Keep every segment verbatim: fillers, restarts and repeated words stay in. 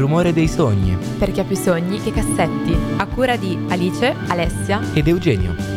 Rumore dei sogni, perché ha più sogni che cassetti, a cura di Alice, Alessia ed Eugenio.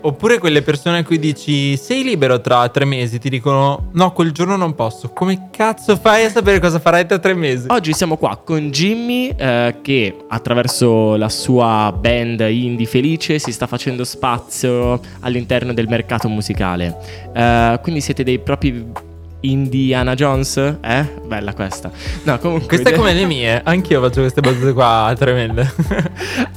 Oppure quelle persone a cui dici sei libero tra tre mesi, ti dicono no, quel giorno non posso. Come cazzo fai a sapere cosa farai tra tre mesi? Oggi siamo qua con Jimmy eh, che attraverso la sua band indie felice si sta facendo spazio all'interno del mercato musicale. eh, Quindi siete dei propri... Indiana Jones? Eh? Bella questa. No, comunque. Questa è come le mie. Anch'io faccio queste battute qua tremende.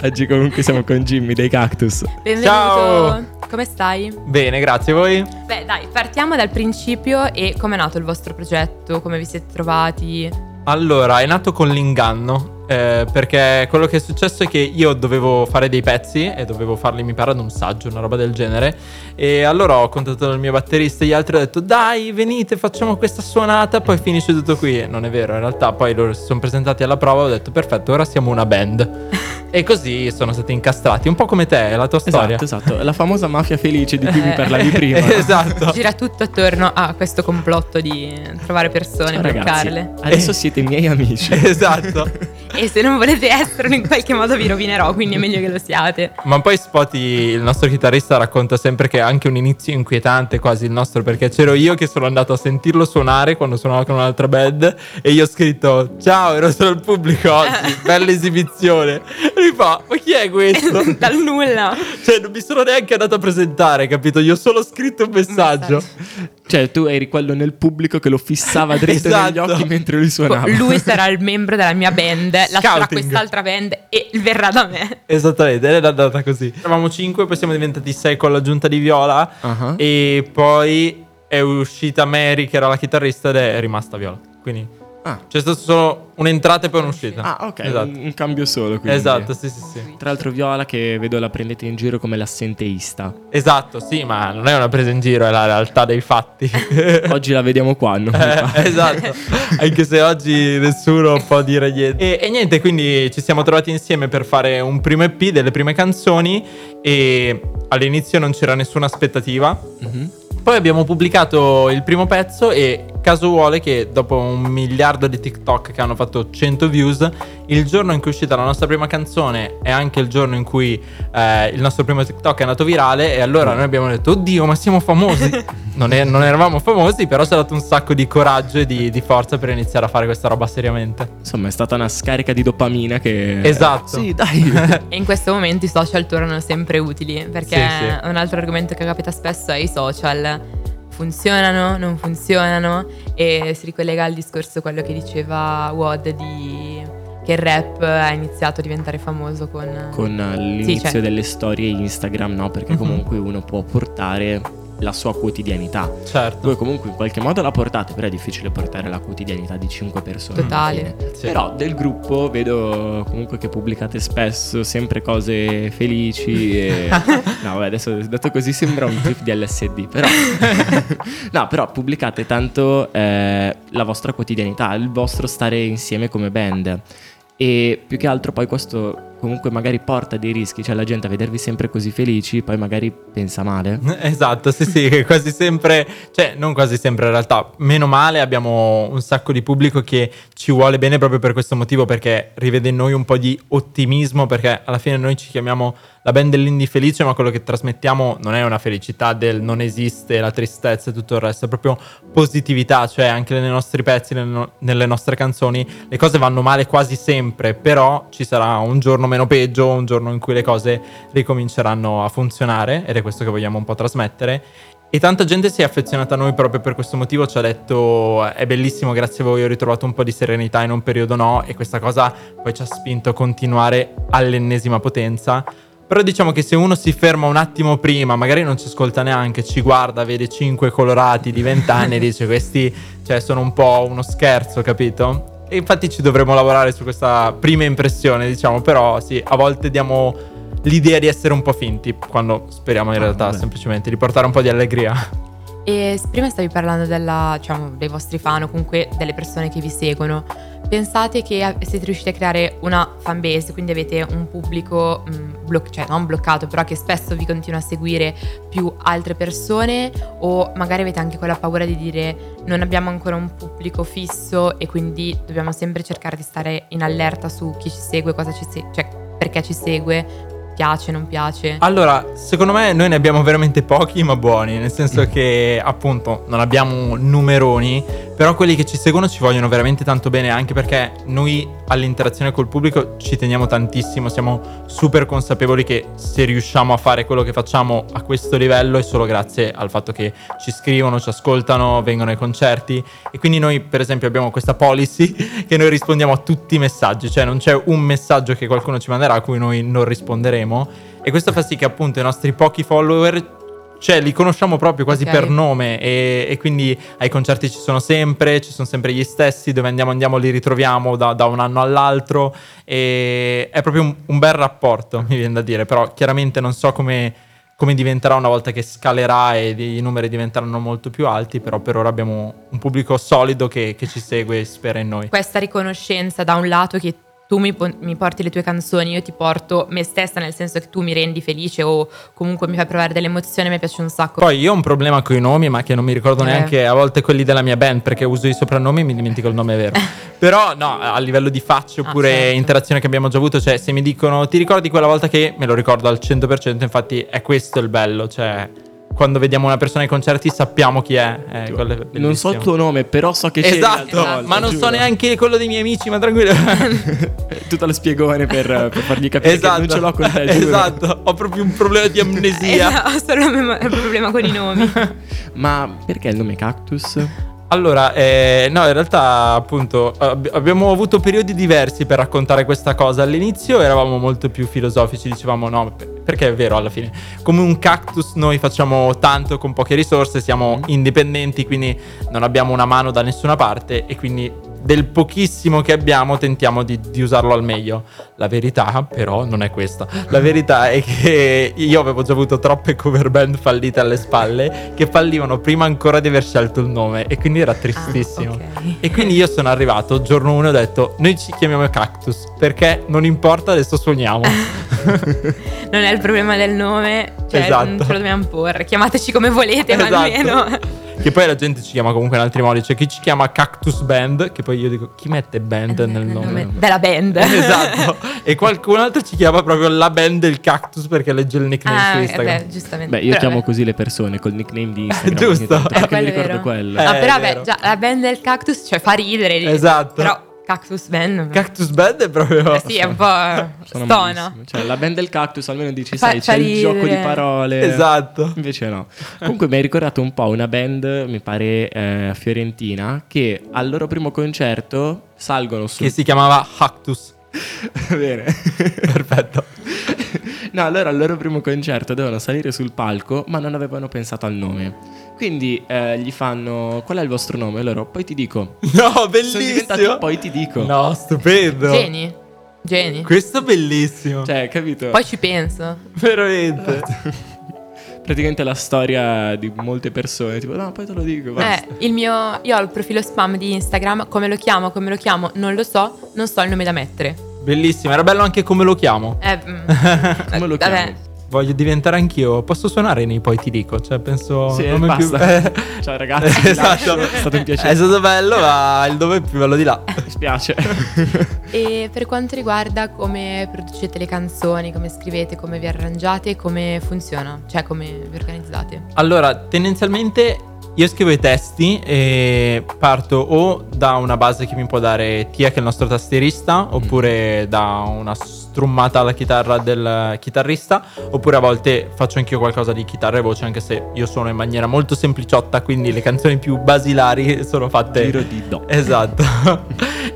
Oggi comunque siamo con Jimmy dei Cactus. Benvenuto. Ciao. Come stai? Bene, grazie. Voi? Beh, dai, partiamo dal principio. E come è nato il vostro progetto? Come vi siete trovati? Allora, è nato con l'inganno, eh, perché quello che è successo è che io dovevo fare dei pezzi e dovevo farli, mi pare, ad un saggio, una roba del genere. E allora ho contattato il mio batterista e gli altri, ho detto dai, venite, facciamo questa suonata, poi finisce tutto qui. Non è vero, in realtà poi loro si sono presentati alla prova, ho detto perfetto, ora siamo una band. E così sono stati incastrati, un po' come te, la tua storia. Esatto, esatto, la famosa mafia felice di cui mi parlavi prima. Esatto. Gira tutto attorno a questo complotto di trovare persone, ciao, bloccarle. Ragazzi, adesso siete miei amici. Esatto. E se non volete esserlo in qualche modo vi rovinerò, quindi è meglio che lo siate. Ma poi Spotty, il nostro chitarrista, racconta sempre che è anche un inizio inquietante quasi il nostro, perché c'ero io che sono andato a sentirlo suonare quando suonava con un'altra band e io ho scritto ciao, ero solo il pubblico oggi, bella esibizione. Mi fa, ma chi è questo? Dal nulla. Cioè non mi sono neanche andato a presentare, capito? Io ho solo scritto un messaggio. messaggio Cioè tu eri quello nel pubblico che lo fissava dritto esatto. negli occhi mentre lui suonava. Lui sarà il membro della mia band, lascerà quest'altra band e verrà da me. Esattamente, è andata così. Eravamo cinque, poi siamo diventati sei con l'aggiunta di Viola. uh-huh. E poi è uscita Mary che era la chitarrista ed è rimasta Viola. Quindi... Ah. C'è stato solo un'entrata e poi un'uscita. Ah, ok, esatto. un, un cambio solo, quindi. Esatto, sì, sì, sì. Tra l'altro Viola, che vedo la prendete in giro come l'assenteista. Esatto, sì, ma non è una presa in giro, è la realtà dei fatti. Oggi la vediamo qua, non eh, esatto, anche se oggi nessuno può dire niente. E, e niente, quindi ci siamo trovati insieme per fare un primo E P, delle prime canzoni. E all'inizio non c'era nessuna aspettativa. mm-hmm. Poi abbiamo pubblicato il primo pezzo e caso vuole che dopo un miliardo di TikTok che hanno fatto cento views, il giorno in cui è uscita la nostra prima canzone è anche il giorno in cui eh, il nostro primo TikTok è andato virale. E allora noi abbiamo detto oddio, ma siamo famosi. non, è, non eravamo famosi, però ci ha dato un sacco di coraggio e di, di forza per iniziare a fare questa roba seriamente. Insomma è stata una scarica di dopamina che... Esatto. Sì, dai. E in questo momento i social tornano sempre utili, perché sì, sì. un altro argomento che capita spesso è i social. Funzionano, non funzionano, e si ricollega al discorso quello che diceva Wad di che il rap ha iniziato a diventare famoso con, con l'inizio sì, cioè... delle storie Instagram, no? Perché comunque mm-hmm. uno può portare la sua quotidianità. Certo. Voi comunque in qualche modo la portate, però è difficile portare la quotidianità di cinque persone. Totale. Sì. Però del gruppo vedo comunque che pubblicate spesso sempre cose felici e... No, vabbè, adesso detto così sembra un trip di L S D, però no, però pubblicate tanto eh, la vostra quotidianità, il vostro stare insieme come band. E più che altro poi questo comunque magari porta dei rischi, cioè la gente a vedervi sempre così felici poi magari pensa male. Esatto, sì sì, quasi sempre, cioè non quasi sempre in realtà, meno male abbiamo un sacco di pubblico che ci vuole bene proprio per questo motivo, perché rivede in noi un po' di ottimismo, perché alla fine noi ci chiamiamo la band dell'indie felice, ma quello che trasmettiamo non è una felicità del non esiste, la tristezza e tutto il resto, è proprio positività, cioè anche nei nostri pezzi, nelle nostre canzoni le cose vanno male quasi sempre, però ci sarà un giorno meno peggio, un giorno in cui le cose ricominceranno a funzionare, ed è questo che vogliamo un po' trasmettere. E tanta gente si è affezionata a noi proprio per questo motivo, ci ha detto è bellissimo, grazie a voi ho ritrovato un po' di serenità in un periodo no, e questa cosa poi ci ha spinto a continuare all'ennesima potenza. Però diciamo che se uno si ferma un attimo prima, magari non ci ascolta neanche, ci guarda, vede cinque colorati di vent'anni e dice questi cioè sono un po' uno scherzo, capito? E infatti ci dovremmo lavorare su questa prima impressione, diciamo, però sì, a volte diamo l'idea di essere un po' finti, quando speriamo in ah, realtà vabbè. semplicemente di portare un po' di allegria. E prima stavi parlando della, diciamo, dei vostri fan o comunque delle persone che vi seguono. pensate che siete riusciti a creare una fanbase, quindi avete un pubblico mh, bloc- cioè non bloccato, però che spesso vi continua a seguire più altre persone, o magari avete anche quella paura di dire non abbiamo ancora un pubblico fisso e quindi dobbiamo sempre cercare di stare in allerta su chi ci segue, cosa ci se- cioè perché ci segue, piace, non piace? Allora, secondo me noi ne abbiamo veramente pochi ma buoni, nel senso che appunto non abbiamo numeroni, però quelli che ci seguono ci vogliono veramente tanto bene, anche perché noi all'interazione col pubblico ci teniamo tantissimo, siamo super consapevoli che se riusciamo a fare quello che facciamo a questo livello è solo grazie al fatto che ci scrivono, ci ascoltano, vengono ai concerti, e quindi noi per esempio abbiamo questa policy che noi rispondiamo a tutti i messaggi, cioè non c'è un messaggio che qualcuno ci manderà a cui noi non risponderemo, e questo fa sì che appunto i nostri pochi follower, cioè li conosciamo proprio quasi okay. per nome, e, e quindi ai concerti ci sono sempre, ci sono sempre gli stessi, dove andiamo andiamo li ritroviamo da, da un anno all'altro, e è proprio un, un bel rapporto, mi viene da dire, però chiaramente non so come, come diventerà una volta che scalerà e i numeri diventeranno molto più alti, però per ora abbiamo un pubblico solido che, che ci segue e spera in noi. Questa riconoscenza da un lato, che tu mi, mi porti le tue canzoni, io ti porto me stessa, nel senso che tu mi rendi felice o comunque mi fai provare dell'emozione, mi piace un sacco. Poi io ho un problema con i nomi, ma che non mi ricordo eh. neanche a volte quelli della mia band, perché uso i soprannomi e mi dimentico il nome vero. Però no, a livello di facce oppure ah, certo. interazione che abbiamo già avuto, cioè se mi dicono ti ricordi quella volta che, me lo ricordo al cento per cento, infatti è questo il bello, cioè... Quando vediamo una persona ai concerti sappiamo chi è, eh, è non so il tuo nome, però so che c'è. Esatto, volta, ma non giuro. So neanche quello dei miei amici, ma tranquillo. Tutto lo spiegone per, per fargli capire esatto. che non ce l'ho con te. Esatto, giuro. Ho proprio un problema di amnesia. Ho solo un problema con i nomi. Ma perché il nome Cactus? Allora, eh, no, in realtà appunto ab- abbiamo avuto periodi diversi per raccontare questa cosa. All'inizio eravamo molto più filosofici, dicevamo no, per- perché è vero alla fine. Come un cactus noi facciamo tanto con poche risorse, siamo indipendenti, quindi non abbiamo una mano da nessuna parte e quindi del pochissimo che abbiamo tentiamo di, di usarlo al meglio. La verità però non è questa. La verità è che io avevo già avuto troppe cover band fallite alle spalle, che fallivano prima ancora di aver scelto il nome, e quindi era tristissimo. Ah, okay. E quindi io sono arrivato giorno uno e ho detto noi ci chiamiamo Cactus perché non importa, adesso suoniamo. Non è il problema del nome, cioè esatto. non ce lo dobbiamo porre, chiamateci come volete, esatto. ma almeno... Che poi la gente ci chiama comunque in altri modi, cioè chi ci chiama Cactus Band, che poi io dico chi mette band nel nome? Della band. Esatto. E qualcun altro ci chiama proprio la band del cactus perché legge il nickname ah, su Instagram. Beh, giustamente. Beh, io però, chiamo beh. così le persone col nickname di Instagram. Giusto. Tanto, perché mi ricordo quello. Eh, no, però beh, già la band del cactus, cioè fa ridere. Esatto. Però Cactus Band. Cactus Band è proprio... Eh sì, è un po' stona. Cioè la band del cactus almeno dici, sai, c'è il gioco di parole. Esatto. Invece no. Comunque mi hai ricordato un po' una band, mi pare eh, fiorentina, che al loro primo concerto salgono su... Che si chiamava Cactus. Bene. Perfetto. No, allora al loro primo concerto dovevano salire sul palco, ma non avevano pensato al nome. Quindi eh, gli fanno qual è il vostro nome? Loro poi ti dico. No, bellissimo. Poi ti dico. No, stupendo. Geni. Geni. Questo è bellissimo. Cioè, capito? Poi ci penso. Veramente. Praticamente la storia di molte persone, tipo no, poi te lo dico. Basta. Eh, il mio io ho il profilo spam di Instagram, come lo chiamo? Come lo chiamo? Non lo so, non so il nome da mettere. Bellissimo, era bello anche come lo chiamo. Eh, come lo chiamo? Vabbè. Voglio diventare anch'io. Posso suonare nei Poi ti dico? Cioè penso sì, nome basta. Più... Eh. Ciao ragazzi. Esatto. È stato un piacere. È stato bello, ma il nome è più bello di là. Mi spiace. E per quanto riguarda come producete le canzoni, come scrivete, come vi arrangiate, come funziona? Cioè come vi organizzate? Allora, tendenzialmente io scrivo i testi e parto o da una base che mi può dare Tia, che è il nostro tastierista, mm. oppure da una strummata alla chitarra del chitarrista, oppure a volte faccio anch'io qualcosa di chitarra e voce, anche se io suono in maniera molto sempliciotta, quindi le canzoni più basilari sono fatte giro di do. Esatto.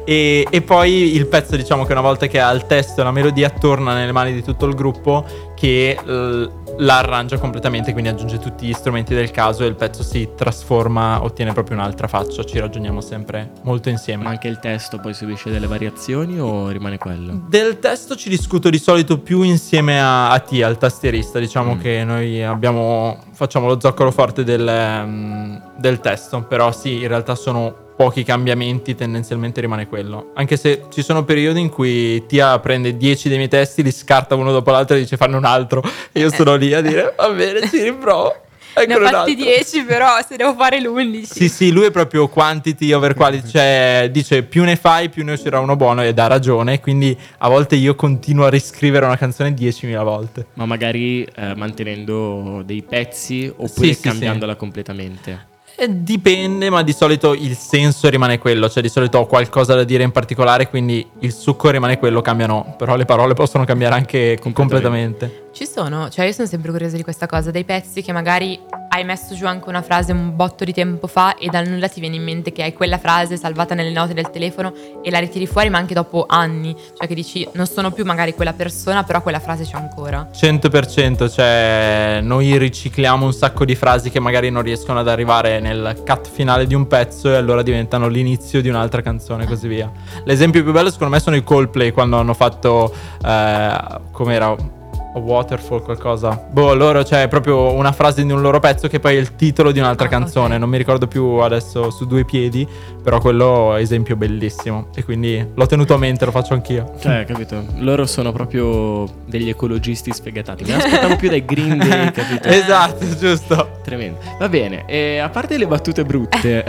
e, e poi il pezzo, diciamo che una volta che ha il testo e la melodia, torna nelle mani di tutto il gruppo che l- la arrangia completamente, quindi aggiunge tutti gli strumenti del caso e il pezzo si trasforma, ottiene proprio un'altra faccia. Ci ragioniamo sempre molto insieme. Ma anche il testo poi subisce delle variazioni o rimane quello? Del testo ci discuto di solito più insieme a, a Tia, al tastierista. Diciamo mm. che noi abbiamo facciamo lo zoccolo forte del, um, del testo, però sì, in realtà sono pochi cambiamenti, tendenzialmente rimane quello. Anche se ci sono periodi in cui Tia prende dieci dei miei testi, li scarta uno dopo l'altro e dice fanno un altro, e io sono lì a dire va bene, ci riprovo. Ne ho fatti dieci, però se devo fare l'undici. Sì, sì, lui è proprio quantity over quality, cioè dice più ne fai più ne uscirà uno buono, ed ha ragione. Quindi a volte io continuo a riscrivere una canzone diecimila volte. Ma magari eh, mantenendo dei pezzi oppure sì, cambiandola sì, sì. completamente. Eh, dipende, ma di solito il senso rimane quello, cioè di solito ho qualcosa da dire in particolare, quindi il succo rimane quello, cambiano, però le parole possono cambiare anche completamente. completamente. Ci sono, cioè io sono sempre curiosa di questa cosa, dei pezzi che magari hai messo giù anche una frase un botto di tempo fa e dal nulla ti viene in mente che hai quella frase salvata nelle note del telefono e la ritiri fuori, ma anche dopo anni, cioè che dici non sono più magari quella persona, però quella frase c'è ancora. cento per cento, cioè noi ricicliamo un sacco di frasi che magari non riescono ad arrivare nel cut finale di un pezzo e allora diventano l'inizio di un'altra canzone e così via. L'esempio più bello secondo me sono i Coldplay, quando hanno fatto eh, com'era, Waterfall qualcosa, boh, loro c'è proprio una frase di un loro pezzo che poi è il titolo di un'altra ah, canzone, okay. Non mi ricordo più adesso su due piedi, però quello è esempio bellissimo e quindi l'ho tenuto a mente, lo faccio anch'io. Cioè, capito, loro sono proprio degli ecologisti sfegatati, mi aspettavo più dai Green Day, capito? Esatto, giusto. Tremendo. Va bene, e a parte le battute brutte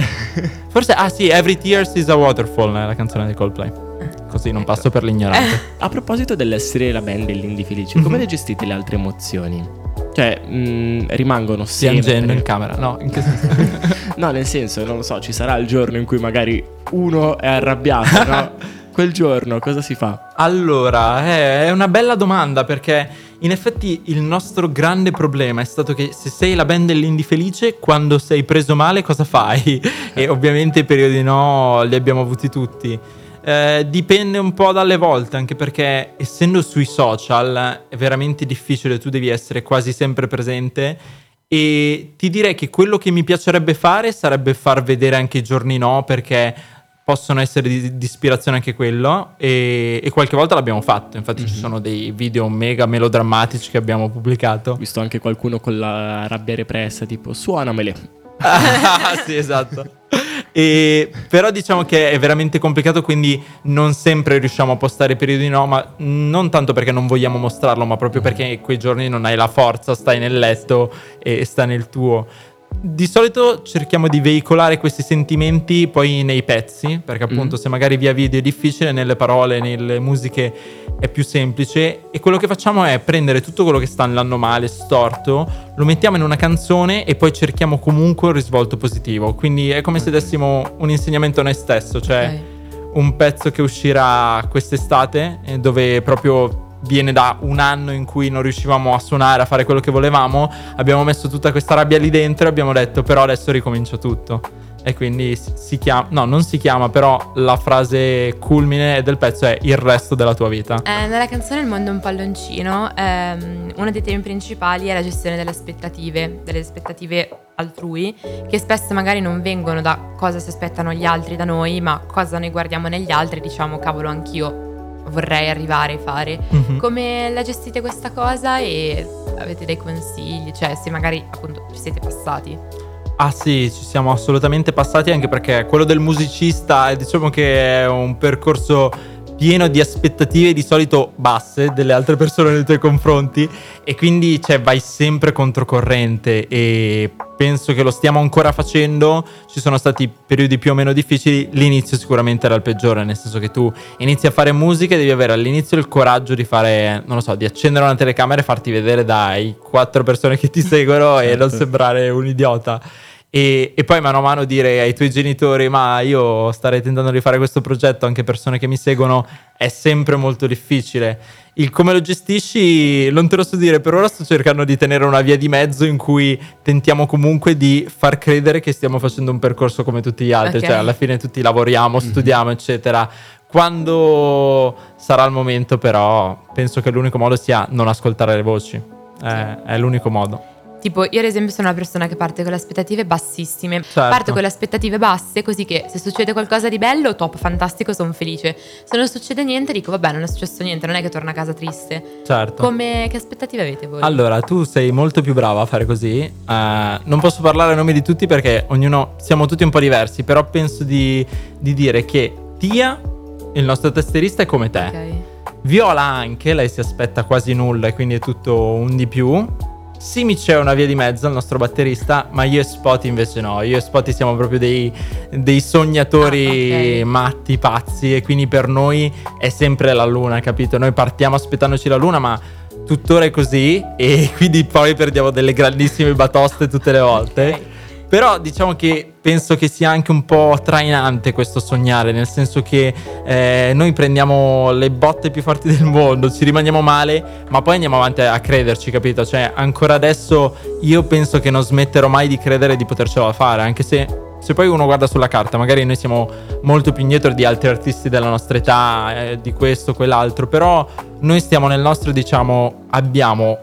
forse, ah sì, Every Tears is a Waterfall, la canzone di Coldplay. Così non passo per l'ignorante. A proposito dell'essere la band dell'indie felice, come le gestite le altre emozioni? Cioè, mh, rimangono sempre... Piangendo in camera, no? In che senso? No, nel senso, non lo so, ci sarà il giorno in cui magari uno è arrabbiato, no? Quel giorno cosa si fa? Allora, è una bella domanda, perché... in effetti il nostro grande problema è stato che se sei la band dell'indie felice, quando sei preso male cosa fai? E ovviamente i periodi no li abbiamo avuti tutti. Eh, dipende un po' dalle volte, anche perché essendo sui social è veramente difficile, tu devi essere quasi sempre presente e ti direi che quello che mi piacerebbe fare sarebbe far vedere anche i giorni no, perché possono essere di, di ispirazione anche quello e, e qualche volta l'abbiamo fatto, infatti mm-hmm. ci sono dei video mega melodrammatici che abbiamo pubblicato. Ho visto anche qualcuno con la rabbia repressa tipo suonamele. Ah, sì, esatto. E, però diciamo che è veramente complicato, quindi non sempre riusciamo a postare periodi no, ma non tanto perché non vogliamo mostrarlo, ma proprio perché quei giorni non hai la forza, stai nel letto e sta nel tuo. Di solito cerchiamo di veicolare questi sentimenti poi nei pezzi, perché appunto mm. se magari via video è difficile, nelle parole, nelle musiche è più semplice, e quello che facciamo è prendere tutto quello che sta andando male, storto, lo mettiamo in una canzone e poi cerchiamo comunque un risvolto positivo, quindi è come se dessimo un insegnamento a noi stesso, cioè okay. un pezzo che uscirà quest'estate dove proprio... viene da un anno in cui non riuscivamo a suonare, a fare quello che volevamo, abbiamo messo tutta questa rabbia lì dentro e abbiamo detto però adesso ricomincia tutto, e quindi si chiama, no non si chiama, però la frase culmine del pezzo è il resto della tua vita. Eh, nella canzone Il mondo è un palloncino ehm, uno dei temi principali è la gestione delle aspettative, delle aspettative altrui, che spesso magari non vengono da cosa si aspettano gli altri da noi, ma cosa noi guardiamo negli altri e diciamo cavolo anch'io vorrei arrivare a fare. Mm-hmm. Come la gestite questa cosa e avete dei consigli? Cioè se magari appunto ci siete passati. Ah sì, ci siamo assolutamente passati, anche perché quello del musicista è, diciamo che è un percorso pieno di aspettative di solito basse delle altre persone nei tuoi confronti e quindi cioè, vai sempre controcorrente e penso che lo stiamo ancora facendo. Ci sono stati periodi più o meno difficili, l'inizio sicuramente era il peggiore, nel senso che tu inizi a fare musica e devi avere all'inizio il coraggio di fare, non lo so, di accendere una telecamera e farti vedere dai quattro persone che ti seguono e non sembrare un idiota. E, e poi mano a mano dire ai tuoi genitori ma io starei tentando di fare questo progetto, anche persone che mi seguono, è sempre molto difficile. Il come lo gestisci non te lo so dire, per ora sto cercando di tenere una via di mezzo in cui tentiamo comunque di far credere che stiamo facendo un percorso come tutti gli altri, okay. Cioè alla fine tutti lavoriamo, studiamo mm-hmm. eccetera. Quando sarà il momento però penso che l'unico modo sia non ascoltare le voci, è, sì. è l'unico modo. Tipo io ad esempio sono una persona che parte con le aspettative bassissime, certo. Parto con le aspettative basse, così che se succede qualcosa di bello, top, fantastico, sono felice. Se non succede niente dico vabbè, non è successo niente, non è che torno a casa triste. Certo. Come, che aspettative avete voi? Allora tu sei molto più brava a fare così. uh, Non posso parlare a nome di tutti perché ognuno, siamo tutti un po' diversi, però penso di, di dire che Tia, il nostro tastierista, è come te, okay. Viola anche, lei si aspetta quasi nulla e quindi è tutto un di più. Simi c'è una via di mezzo, il nostro batterista, ma io e Spotty invece no. Io e Spotty siamo proprio dei, dei sognatori, ah, okay. Matti, pazzi, e quindi per noi è sempre la luna, capito? Noi partiamo aspettandoci la luna, ma tuttora è così, e quindi poi perdiamo delle grandissime batoste tutte le volte, okay. Però diciamo che penso che sia anche un po' trainante questo sognare, nel senso che eh, noi prendiamo le botte più forti del mondo, ci rimaniamo male, ma poi andiamo avanti a crederci, capito? Cioè ancora adesso io penso che non smetterò mai di credere di potercela fare, anche se, se poi uno guarda sulla carta, magari noi siamo molto più indietro di altri artisti della nostra età, eh, di questo, quell'altro, però noi stiamo nel nostro, diciamo, abbiamo...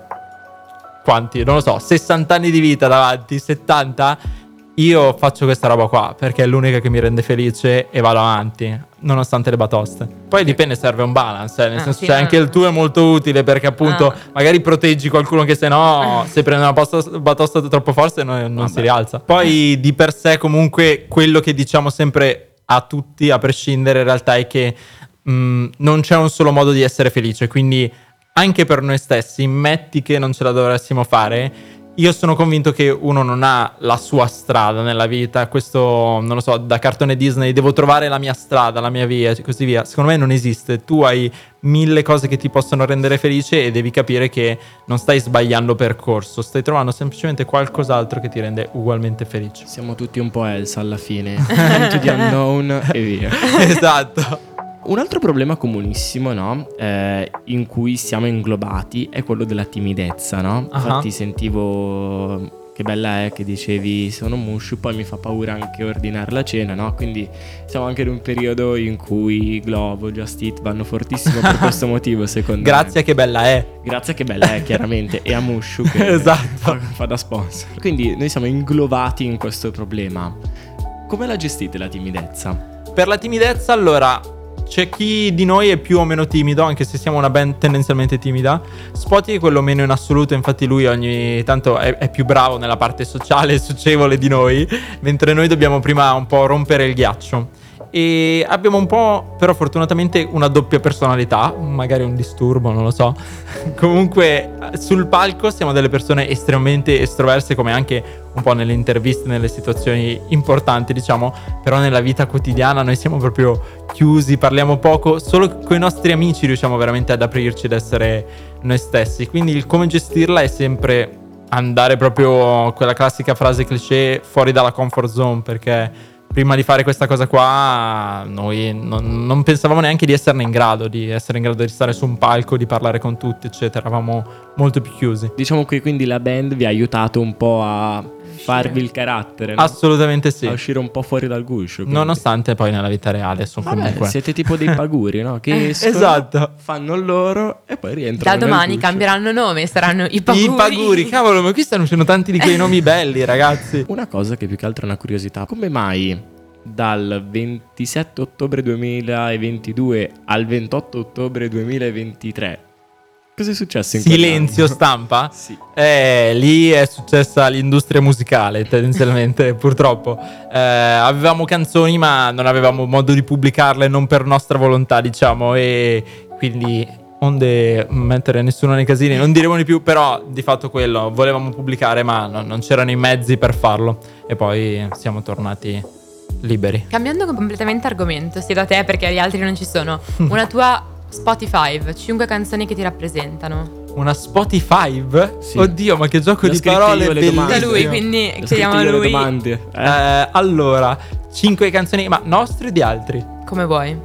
quanti? Non lo so, sessanta anni di vita davanti, settanta. Io faccio questa roba qua perché è l'unica che mi rende felice e vado avanti nonostante le batoste. Poi dipende, serve un balance, eh, nel ah, senso sì, cioè, no, anche no. Il tuo è molto utile perché appunto ah. magari proteggi qualcuno che se no se prende una batosta, batosta troppo forte non, non si rialza. Poi di per sé comunque quello che diciamo sempre a tutti a prescindere in realtà è che mh, non c'è un solo modo di essere felice, quindi anche per noi stessi, metti che non ce la dovessimo fare, io sono convinto che uno non ha la sua strada nella vita, questo non lo so, da cartone Disney devo trovare la mia strada, la mia via e così via, secondo me non esiste, tu hai mille cose che ti possono rendere felice e devi capire che non stai sbagliando percorso, stai trovando semplicemente qualcos'altro che ti rende ugualmente felice. Siamo tutti un po' Elsa alla fine, into the unknown e via. Esatto. Un altro problema comunissimo, no? Eh, in cui siamo inglobati è quello della timidezza, no? Uh-huh. Infatti sentivo che bella è che dicevi sono muscio, poi mi fa paura anche ordinare la cena, no? Quindi siamo anche in un periodo in cui Glovo, Just Eat vanno fortissimo per questo motivo, secondo Grazie me. Grazie che bella è. Grazie che bella è, chiaramente, e a Mushu che esatto. fa, fa da sponsor. Quindi noi siamo inglobati in questo problema. Come la gestite la timidezza? Per la timidezza, allora... c'è chi di noi è più o meno timido, anche se siamo una band tendenzialmente timida. Spotty è quello meno in assoluto, infatti lui ogni tanto è, è più bravo nella parte sociale e socievole di noi, mentre noi dobbiamo prima un po' rompere il ghiaccio. E abbiamo un po', però fortunatamente, una doppia personalità, magari un disturbo, non lo so. Comunque sul palco siamo delle persone estremamente estroverse, come anche un po' nelle interviste, nelle situazioni importanti diciamo, però nella vita quotidiana noi siamo proprio chiusi, parliamo poco, solo con i nostri amici riusciamo veramente ad aprirci, ad essere noi stessi, quindi il come gestirla è sempre andare proprio, quella classica frase cliché, fuori dalla comfort zone, perché prima di fare questa cosa qua noi non, non pensavamo neanche di esserne in grado, di essere in grado di stare su un palco, di parlare con tutti, eccetera. Eravamo molto più chiusi. Diciamo che quindi la band vi ha aiutato un po' a farvi il carattere, no? Assolutamente sì. A uscire un po' fuori dal guscio. Quindi. Nonostante poi nella vita reale sono vabbè, comunque... siete tipo dei paguri, no? Che escono, esatto. fanno loro e poi rientrano. Da domani cambieranno nome, saranno i paguri. I paguri, cavolo, ma qui stanno uscendo tanti di quei nomi belli, ragazzi. Una cosa che più che altro è una curiosità. Come mai... dal ventisette ottobre duemilaventidue al ventotto ottobre duemilaventitré cosa è successo in silenzio stampa? Sì. Eh, lì è successa l'industria musicale tendenzialmente purtroppo eh, avevamo canzoni ma non avevamo modo di pubblicarle, non per nostra volontà diciamo, e quindi onde mettere nessuno nei casini, non diremo di più, però di fatto quello volevamo pubblicare ma no, non c'erano i mezzi per farlo e poi siamo tornati liberi. Cambiando completamente argomento, sia da te perché gli altri non ci sono, una tua Spotify, cinque canzoni che ti rappresentano. Una Spotify? Sì. Oddio, ma che gioco di parole bellissimo. Da lui, quindi chiediamo a lui. Eh. Eh, allora, cinque canzoni, ma nostre o di altri? Come vuoi.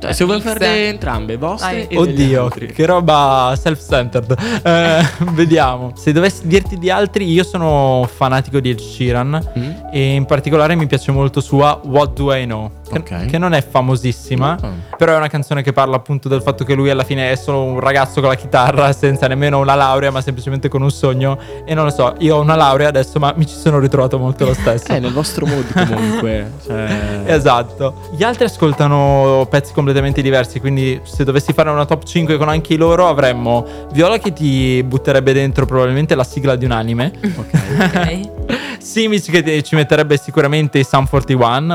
Cioè, se vuoi fare entrambe, vostre e oddio, che roba self-centered. Eh, vediamo. Se dovessi dirti di altri, io sono fanatico di Ed Sheeran mm. e in particolare mi piace molto sua What Do I Know. che, okay. che non è famosissima, no. Però è una canzone che parla appunto del fatto che lui alla fine è solo un ragazzo con la chitarra senza nemmeno una laurea, ma semplicemente con un sogno. E non lo so, io ho una laurea adesso, ma mi ci sono ritrovato molto lo stesso. Eh, nel vostro mood comunque. Cioè... Esatto. Gli altri ascoltano pezzi completamente diversi, quindi se dovessi fare una top cinque con anche loro avremmo Viola che ti butterebbe dentro probabilmente la sigla di un anime. Ok, okay. Simic che ci metterebbe sicuramente Sun quarantuno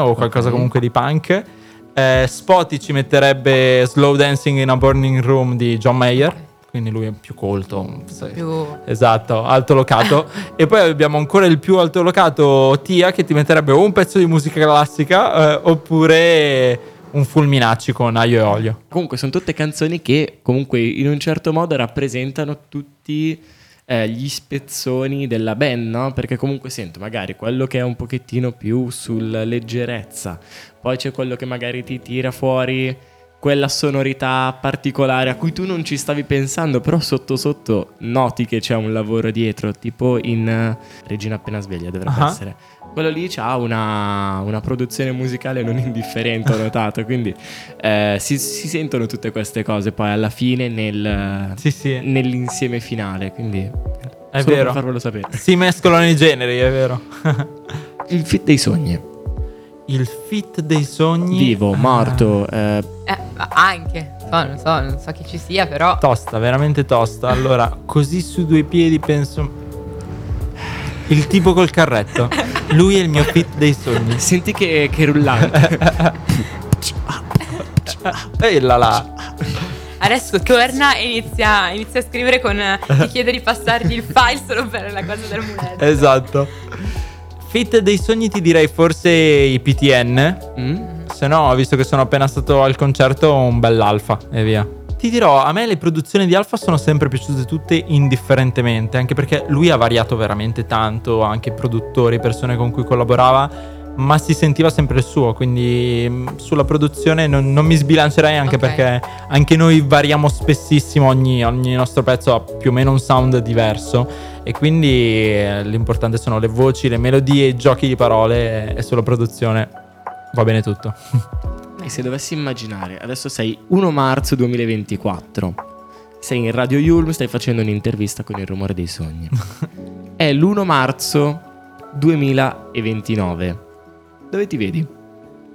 o qualcosa comunque di punk. eh, Spotty ci metterebbe Slow Dancing in a Burning Room di John Mayer, quindi lui è più colto, più... esatto, altolocato. E poi abbiamo ancora il più altolocato Tia che ti metterebbe o un pezzo di musica classica eh, oppure un Fulminacci con Aglio e Olio. Comunque sono tutte canzoni che comunque in un certo modo rappresentano tutti gli spezzoni della band, no? Perché comunque sento magari quello che è un pochettino più sulla leggerezza, poi c'è quello che magari ti tira fuori quella sonorità particolare a cui tu non ci stavi pensando, però sotto sotto noti che c'è un lavoro dietro, tipo in Regina appena sveglia dovrebbe uh-huh. essere. Quello lì c'ha una, una produzione musicale non indifferente, ho notato. Quindi eh, si, si sentono tutte queste cose poi alla fine nel, sì, sì. nell'insieme finale. Quindi è solo vero. Per farvelo sapere. Si mescolano i generi, è vero. Il fit dei sogni. Il fit dei sogni. Vivo, morto. Ah. Eh. Eh, anche, so, non so, non so chi ci sia però. Tosta, veramente tosta. Allora, così su due piedi penso... Il tipo col carretto. Lui è il mio fit dei sogni. Senti che, che rullante. E là là. Adesso torna e inizia, inizia a scrivere con... Ti chiede di passargli il file solo per la cosa del muletto. Esatto. Fit dei sogni ti direi forse i P T N. Mm? Se no, visto che sono appena stato al concerto, un bel Alfa e via. Ti dirò, a me le produzioni di Alfa sono sempre piaciute tutte indifferentemente, anche perché lui ha variato veramente tanto, anche produttori, persone con cui collaborava, ma si sentiva sempre il suo, quindi sulla produzione non, non mi sbilancerei, anche okay. perché anche noi variamo spessissimo, ogni, ogni nostro pezzo ha più o meno un sound diverso e quindi l'importante sono le voci, le melodie, i giochi di parole e sulla produzione va bene tutto. E se dovessi immaginare, adesso sei primo marzo duemilaventiquattro, sei in Radio I U L M, stai facendo un'intervista con il Rumore dei sogni. È l'primo marzo duemilaventinove. Dove ti vedi?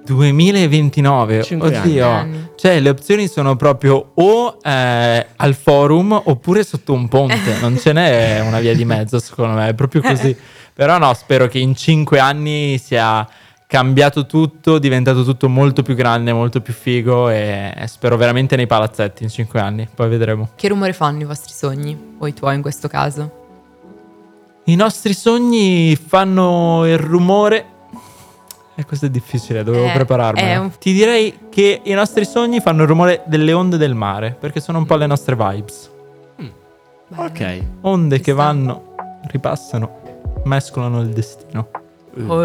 duemilaventinove, oddio anni. Cioè le opzioni sono proprio o eh, al forum oppure sotto un ponte. Non ce n'è una via di mezzo, secondo me, è proprio così. Però no, spero che in cinque anni sia... cambiato tutto, diventato tutto molto più grande, molto più figo e spero veramente nei palazzetti in cinque anni, poi vedremo. Che rumore fanno i vostri sogni, o i tuoi in questo caso? I nostri sogni fanno il rumore... E eh, questo è difficile, dovevo eh, prepararmelo. Un... Ti direi che i nostri sogni fanno il rumore delle onde del mare, perché sono un mm. po' le nostre vibes. Mm. Ok. Onde che vanno, ripassano, mescolano il destino. Oh,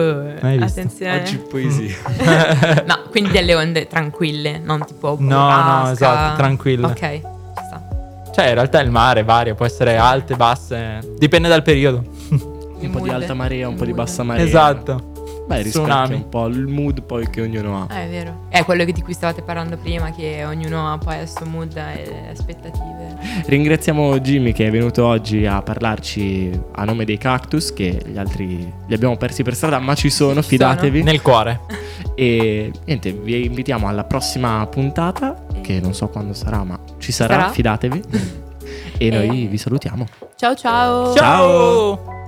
attenzione. Oggi poesia. No, quindi delle onde tranquille, non tipo burrasca. No, no, esatto, tranquille. Ok, ci sta. Cioè in realtà il mare varia, può essere alte, basse, dipende dal periodo. Un po' di alta marea, un po' di bassa marea. Esatto. Beh, riscatto un po' il mood poi che ognuno ha. Ah, è vero. È quello di cui stavate parlando prima, che ognuno ha poi il suo mood e le aspettative. Ringraziamo Jimmy che è venuto oggi a parlarci a nome dei Cactus, che gli altri li abbiamo persi per strada, ma ci sono, ci fidatevi. Sono. Nel cuore. E niente, vi invitiamo alla prossima puntata, e... che non so quando sarà, ma ci sarà, sarà. Fidatevi. E, e noi vi salutiamo. Ciao ciao. Ciao.